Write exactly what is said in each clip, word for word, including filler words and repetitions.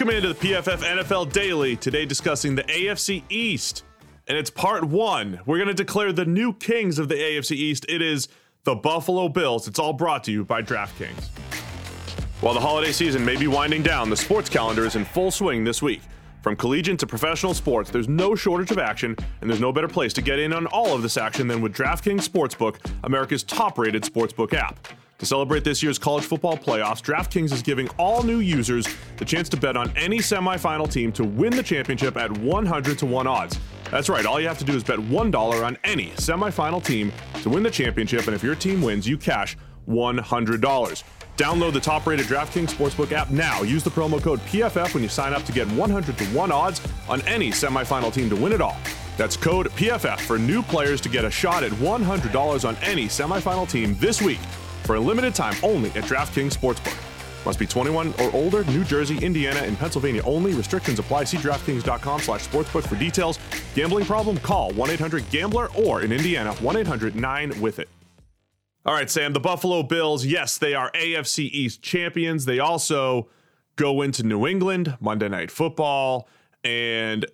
Welcome into the P F F N F L Daily, today discussing the A F C East, and it's part one. We're going to declare the new kings of the A F C East. It is the Buffalo Bills. It's all brought to you by DraftKings. While the holiday season may be winding down, the sports calendar is in full swing this week. From collegiate to professional sports, there's no shortage of action, and there's no better place to get in on all of this action than with DraftKings Sportsbook, America's top-rated sportsbook app. To celebrate this year's college football playoffs, DraftKings is giving all new users the chance to bet on any semifinal team to win the championship at one hundred to one odds. That's right, all you have to do is bet one dollar on any semifinal team to win the championship, and if your team wins, you cash one hundred dollars. Download the top-rated DraftKings Sportsbook app now. Use the promo code P F F when you sign up to get one hundred to one odds on any semifinal team to win it all. That's code P F F for new players to get a shot at one hundred dollars on any semifinal team this week, for a limited time only at DraftKings Sportsbook. Must be twenty-one or older, New Jersey, Indiana, and Pennsylvania only. Restrictions apply. See DraftKings.com slash sportsbook for details. Gambling problem? Call one eight hundred gambler or in Indiana, one eight hundred nine with it. All right, Sam, the Buffalo Bills, yes, they are A F C East champions. They also go into New England, Monday Night Football, and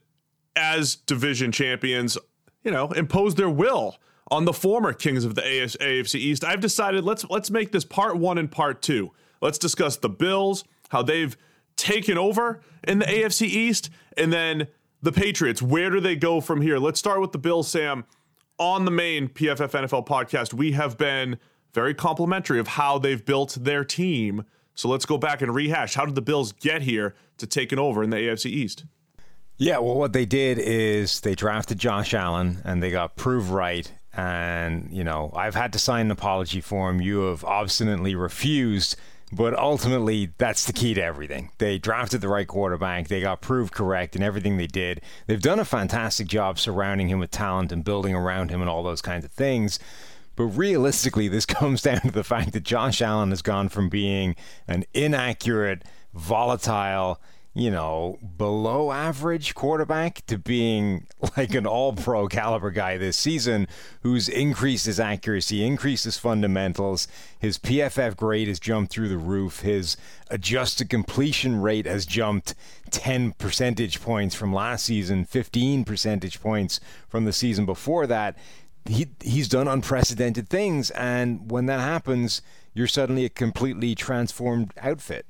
as division champions, you know, impose their will on the former kings of the A F C East. I've decided let's let's make this part one and part two. Let's discuss the Bills, how they've taken over in the A F C East, and then the Patriots. Where do they go from here? Let's start with the Bills, Sam. On the main P F F N F L podcast, we have been very complimentary of how they've built their team. So let's go back and rehash. How did the Bills get here to taking over in the A F C East? Yeah, well, what they did is they drafted Josh Allen, and they got proved right. And, you know, I've had to sign an apology form. You have obstinately refused. But ultimately, that's the key to everything. They drafted the right quarterback. They got proved correct in everything they did. They've done a fantastic job surrounding him with talent and building around him and all those kinds of things. But realistically, this comes down to the fact that Josh Allen has gone from being an inaccurate, volatile, you know, below average quarterback to being like an all-pro caliber guy this season who's increased his accuracy, increased his fundamentals. His P F F grade has jumped through the roof. His adjusted completion rate has jumped ten percentage points from last season, fifteen percentage points from the season before that. He he's done unprecedented things, and when that happens, you're suddenly a completely transformed outfit.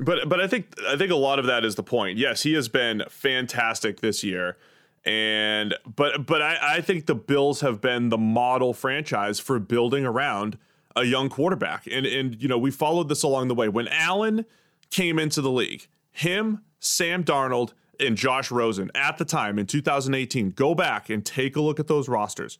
But but I think I think a lot of that is the point. Yes, he has been fantastic this year, and but but I, I think the Bills have been the model franchise for building around a young quarterback. And and you know, we followed this along the way. When Allen came into the league, him, Sam Darnold, and Josh Rosen at the time in two thousand eighteen, go back and take a look at those rosters.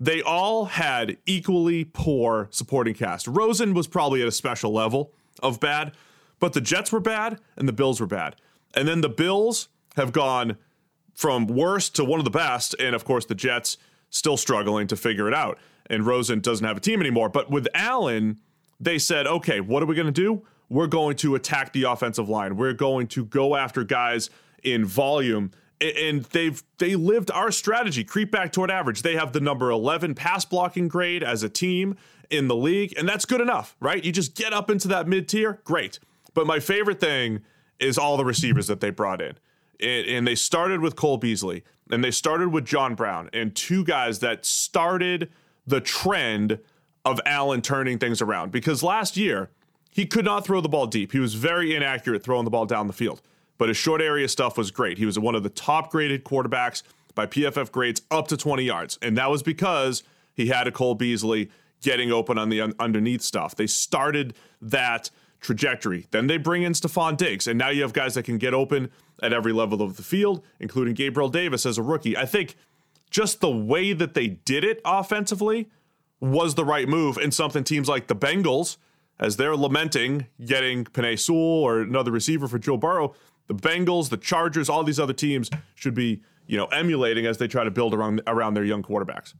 They all had equally poor supporting cast. Rosen was probably at a special level of bad. But the Jets were bad, and the Bills were bad. And then the Bills have gone from worst to one of the best, and of course the Jets still struggling to figure it out. And Rosen doesn't have a team anymore. But with Allen, they said, okay, what are we going to do? We're going to attack the offensive line. We're going to go after guys in volume. And they've they lived our strategy, creep back toward average. They have the number eleven pass blocking grade as a team in the league, and that's good enough, right? You just get up into that mid-tier, great. But my favorite thing is all the receivers that they brought in. And, and they started with Cole Beasley, and they started with John Brown, and two guys that started the trend of Allen turning things around. Because last year, he could not throw the ball deep. He was very inaccurate throwing the ball down the field. But his short area stuff was great. He was one of the top-graded quarterbacks by P F F grades up to twenty yards. And that was because he had a Cole Beasley getting open on the un- underneath stuff. They started that trajectory. Then they bring in Stephon Diggs, and now you have guys that can get open at every level of the field, including Gabriel Davis as a rookie. I think just the way that they did it offensively was the right move, and something teams like the Bengals, as they're lamenting getting Penei Sewell or another receiver for Joe Burrow, the Bengals, the Chargers, all these other teams should be, you know, emulating as they try to build around around their young quarterbacks.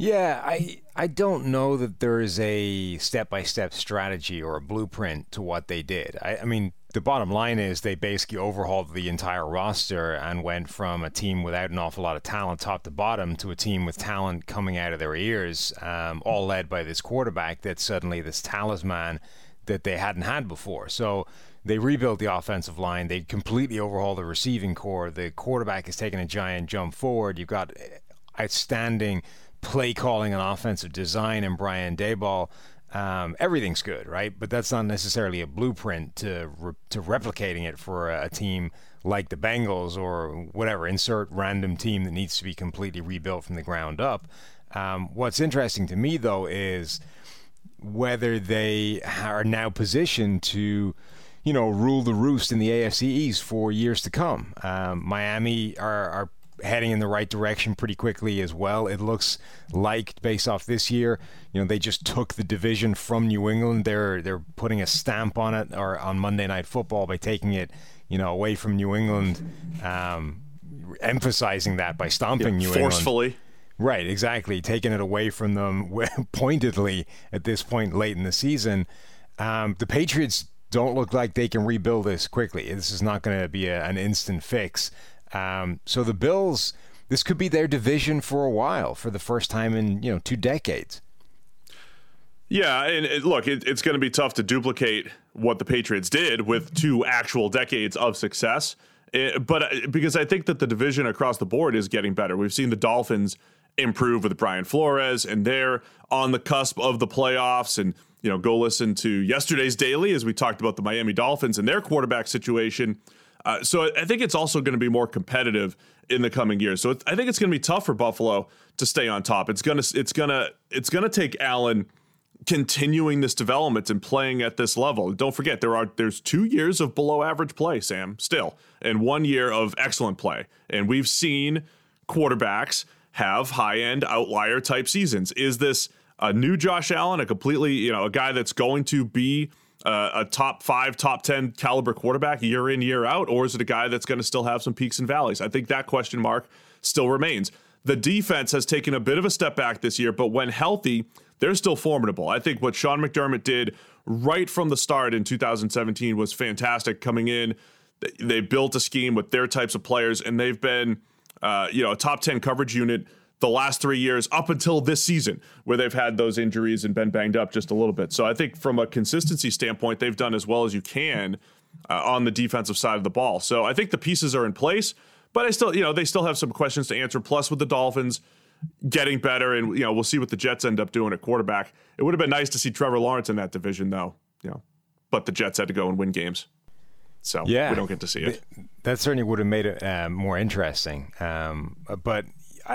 Yeah, I I don't know that there is a step-by-step strategy or a blueprint to what they did. I, I mean, the bottom line is they basically overhauled the entire roster and went from a team without an awful lot of talent top to bottom to a team with talent coming out of their ears, um, all led by this quarterback that's suddenly this talisman that they hadn't had before. So They rebuilt the offensive line. They completely overhaul the receiving core. The quarterback has taken a giant jump forward. You've got outstanding play calling and offensive design in Brian Daboll. Um, everything's good, right? But that's not necessarily a blueprint to re- to replicating it for a, a team like the Bengals or whatever, insert random team that needs to be completely rebuilt from the ground up. Um, what's interesting to me, though, is whether they are now positioned to, you know, rule the roost in the A F C East for years to come. Um, Miami are... are heading in the right direction pretty quickly as well. It looks like, based off this year, you know, they just took the division from New England. They're they're putting a stamp on it, or on Monday Night Football, by taking it, you know, away from New England, um, emphasizing that by stomping yeah, New forcefully. England. Forcefully. Right, exactly. Taking it away from them pointedly at this point late in the season. Um, the Patriots don't look like they can rebuild this quickly. This is not going to be a, an instant fix. Um, so the Bills, this could be their division for a while, for the first time in, you know, two decades. Yeah, and it, look, it, it's going to be tough to duplicate what the Patriots did with two actual decades of success, it, but because I think that the division across the board is getting better. We've seen the Dolphins improve with Brian Flores, and they're on the cusp of the playoffs. And, you know, go listen to yesterday's Daily as we talked about the Miami Dolphins and their quarterback situation. Uh, so I think it's also going to be more competitive in the coming years. So it's, I think it's going to be tough for Buffalo to stay on top. It's going to it's going to it's going to take Allen continuing this development and playing at this level. Don't forget, there are there's two years of below average play, Sam, still, and one year of excellent play. And we've seen quarterbacks have high end outlier type seasons. Is this a new Josh Allen, a completely, you know, a guy that's going to be Uh, a top five, top ten caliber quarterback year in, year out? Or is it a guy that's going to still have some peaks and valleys? I think that question mark still remains. The defense has taken a bit of a step back this year, but when healthy, they're still formidable. I think what Sean McDermott did right from the start in two thousand seventeen was fantastic. Coming in, they built a scheme with their types of players, and they've been, uh, you know, a top ten coverage unit the last three years up until this season, where they've had those injuries and been banged up just a little bit. So I think from a consistency standpoint, they've done as well as you can uh, on the defensive side of the ball. So I think the pieces are in place, but I still, you know, they still have some questions to answer. Plus with the Dolphins getting better, and, you know, we'll see what the Jets end up doing at quarterback. It would have been nice to see Trevor Lawrence in that division though, you know, but the Jets had to go and win games. So yeah, we don't get to see it. That certainly would have made it uh, more interesting. Um, but,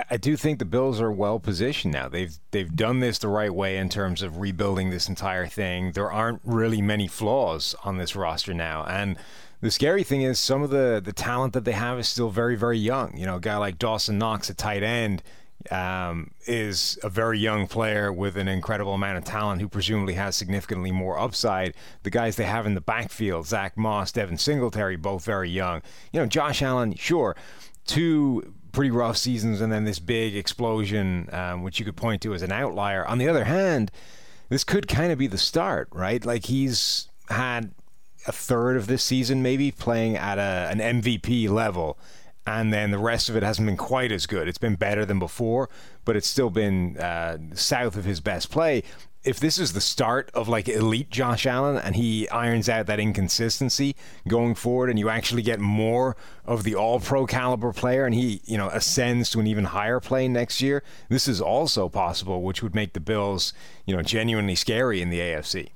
I do think the Bills are well positioned now. They've they've done this the right way in terms of rebuilding this entire thing. There aren't really many flaws on this roster now. And the scary thing is some of the, the talent that they have is still very, very young. You know, a guy like Dawson Knox, a tight end, um, is a very young player with an incredible amount of talent who presumably has significantly more upside. The guys they have in the backfield, Zach Moss, Devin Singletary, both very young. You know, Josh Allen, sure, two pretty rough seasons, and then this big explosion, um, which you could point to as an outlier. On the other hand, this could kind of be the start, right? Like, he's had a third of this season maybe playing at a, an M V P level, and then the rest of it hasn't been quite as good. It's been better than before, but it's still been uh, south of his best play. If this is the start of, like, elite Josh Allen, and he irons out that inconsistency going forward, and you actually get more of the all-pro caliber player, and he, you know, ascends to an even higher play next year, this is also possible, which would make the Bills, you know, genuinely scary in the A F C.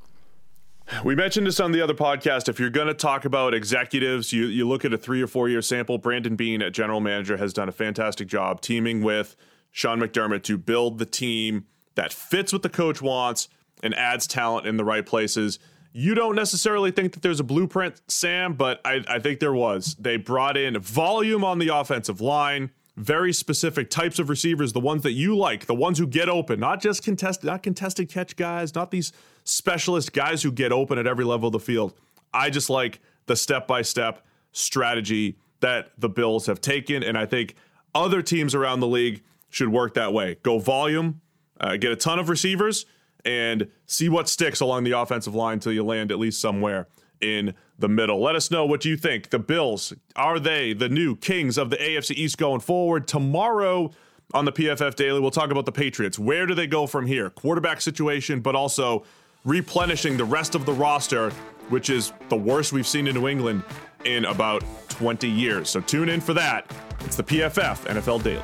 We mentioned this on the other podcast. If you're going to talk about executives, you, you look at a three- or four-year sample. Brandon Bean, at general manager, has done a fantastic job teaming with Sean McDermott to build the team that fits what the coach wants and adds talent in the right places. You don't necessarily think that there's a blueprint, Sam, but I, I think there was. They brought in volume on the offensive line, very specific types of receivers, the ones that you like, the ones who get open, not just contest, not contested catch guys, not these specialist guys who get open at every level of the field. I just like the step-by-step strategy that the Bills have taken, and I think other teams around the league should work that way. Go volume, Uh, get a ton of receivers, and see what sticks along the offensive line until you land at least somewhere in the middle. Let us know what you think. The Bills, are they the new kings of the A F C East going forward? Tomorrow on the P F F Daily, we'll talk about the Patriots. Where do they go from here? Quarterback situation, but also replenishing the rest of the roster, which is the worst we've seen in New England in about twenty years. So tune in for that. It's the P F F N F L Daily.